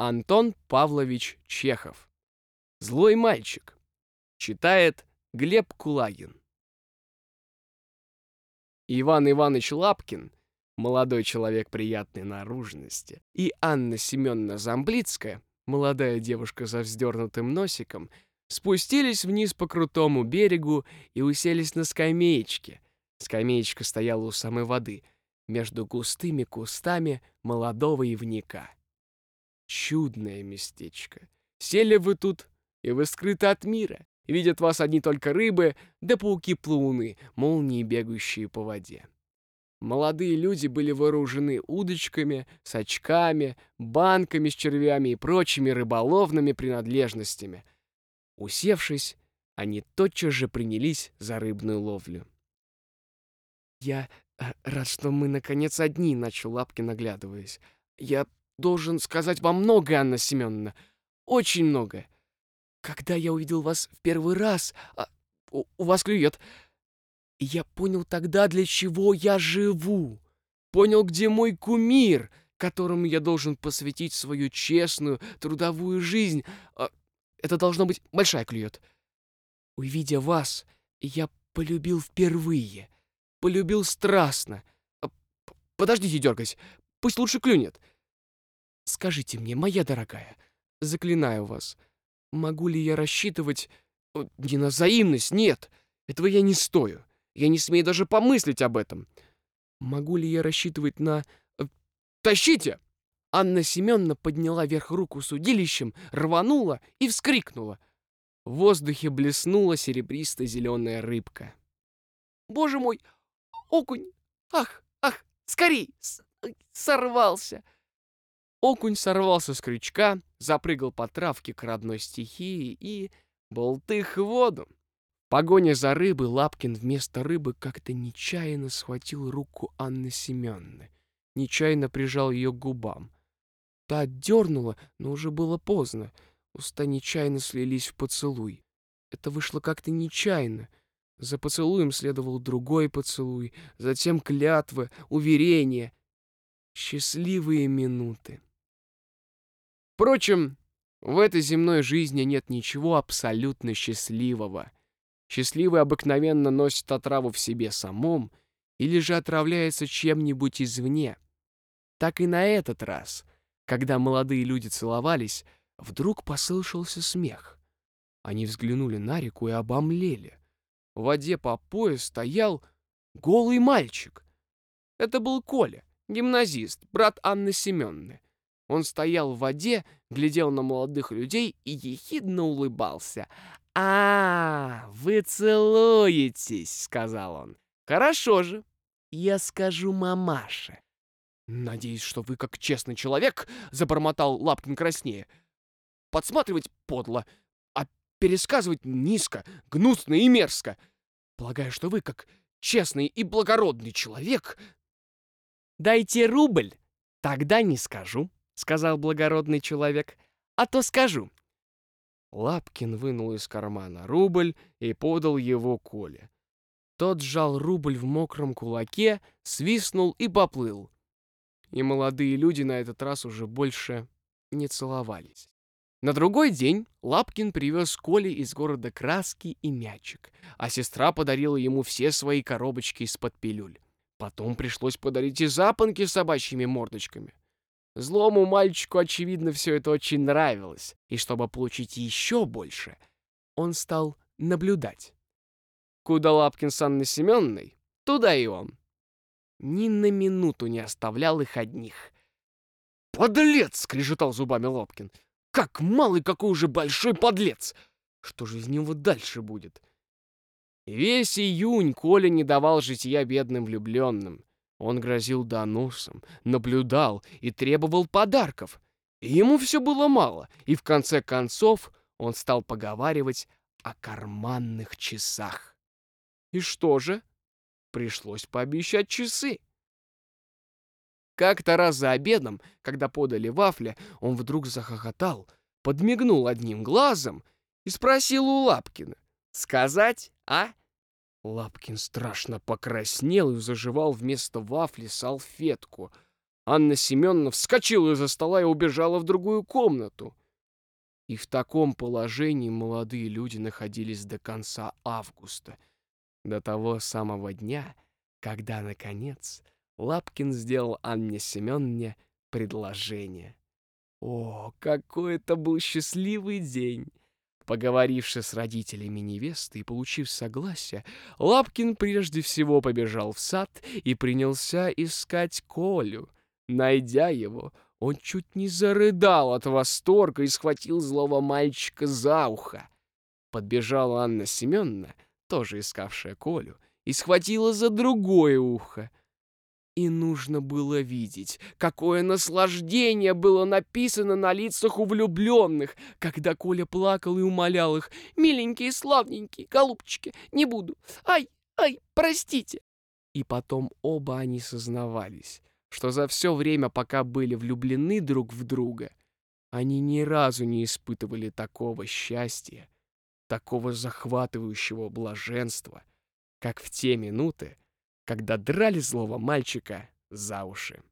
Антон Павлович Чехов. «Злой мальчик». Читает Глеб Кулагин. Иван Иванович Лапкин, молодой человек приятной наружности, и Анна Семеновна Замблицкая, молодая девушка со вздернутым носиком, спустились вниз по крутому берегу и уселись на скамеечке. Скамеечка стояла у самой воды, между густыми кустами молодого ивника. Чудное местечко. Сели вы тут, и вы скрыты от мира. Видят вас одни только рыбы, да пауки-плауны, молнии, бегающие по воде. Молодые люди были вооружены удочками, сачками, банками с червями и прочими рыболовными принадлежностями. Усевшись, они тотчас же принялись за рыбную ловлю. «Я рад, что мы, наконец, одни», — начал Лапкин, оглядываясь. «Я должен сказать вам многое, Анна Семеновна, очень многое. Когда я увидел вас в первый раз, у вас клюет, я понял тогда, для чего я живу, понял, где мой кумир, которому я должен посвятить свою честную трудовую жизнь. Это должно быть большая клюет. Увидя вас, я полюбил впервые, полюбил страстно. Подождите дергать, пусть лучше клюнет. Скажите мне, моя дорогая, заклинаю вас, могу ли я рассчитывать не на взаимность? Нет, этого я не стою. Я не смею даже помыслить об этом. Могу ли я рассчитывать на... Тащите!» Анна Семеновна подняла вверх руку с удилищем, рванула и вскрикнула. В воздухе блеснула серебристо-зеленая рыбка. «Боже мой! Окунь! Ах, ах! Скорей! Сорвался!» Окунь сорвался с крючка, запрыгал по травке к родной стихии и болтых в воду. В погоне за рыбой Лапкин вместо рыбы как-то нечаянно схватил руку Анны Семеновны, нечаянно прижал ее к губам. Та отдернула, но уже было поздно. Уста нечаянно слились в поцелуй. Это вышло как-то нечаянно. За поцелуем следовал другой поцелуй, затем клятвы, уверения. Счастливые минуты. Впрочем, в этой земной жизни нет ничего абсолютно счастливого. Счастливый обыкновенно носит отраву в себе самом или же отравляется чем-нибудь извне. Так и на этот раз, когда молодые люди целовались, вдруг послышался смех. Они взглянули на реку и обомлели. В воде по пояс стоял голый мальчик. Это был Коля, гимназист, брат Анны Семеновны. Он стоял в воде, глядел на молодых людей и ехидно улыбался. «А, вы целуетесь», — сказал он. «Хорошо же, я скажу мамаше». «Надеюсь, что вы, как честный человек, — забормотал Лапкин краснее, — подсматривать подло, а пересказывать низко, гнусно и мерзко. Полагаю, что вы, как честный и благородный человек...» «Дайте рубль, тогда не скажу», — сказал благородный человек, — «а то скажу». Лапкин вынул из кармана рубль и подал его Коле. Тот сжал рубль в мокром кулаке, свистнул и поплыл. И молодые люди на этот раз уже больше не целовались. На другой день Лапкин привез Коле из города краски и мячик, а сестра подарила ему все свои коробочки из-под пилюль. Потом пришлось подарить и запонки с собачьими мордочками. Злому мальчику, очевидно, все это очень нравилось, и чтобы получить еще больше, он стал наблюдать. Куда Лапкин с Анной Семеновной, туда и он. Ни на минуту не оставлял их одних. «Подлец!» — скрежетал зубами Лапкин. «Как малый, какой уже большой подлец! Что же из него дальше будет?» Весь июнь Коля не давал житья бедным влюбленным. Он грозил доносом, наблюдал и требовал подарков. И ему все было мало, и в конце концов он стал поговаривать о карманных часах. И что же? Пришлось пообещать часы. Как-то раз за обедом, когда подали вафли, он вдруг захохотал, подмигнул одним глазом и спросил у Лапкина: «Сказать, а?» Лапкин страшно покраснел и заживал вместо вафли салфетку. Анна Семеновна вскочила из-за стола и убежала в другую комнату. И в таком положении молодые люди находились до конца августа, до того самого дня, когда, наконец, Лапкин сделал Анне Семеновне предложение. О, какой это был счастливый день! Поговоривши с родителями невесты и получив согласие, Лапкин прежде всего побежал в сад и принялся искать Колю. Найдя его, он чуть не зарыдал от восторга и схватил злого мальчика за ухо. Подбежала Анна Семеновна, тоже искавшая Колю, и схватила за другое ухо. И нужно было видеть, какое наслаждение было написано на лицах у влюбленных, когда Коля плакал и умолял их: «Миленькие, славненькие, голубчики, не буду, ай, ай, простите». И потом оба они сознавались, что за все время, пока были влюблены друг в друга, они ни разу не испытывали такого счастья, такого захватывающего блаженства, как в те минуты, когда драли злого мальчика за уши.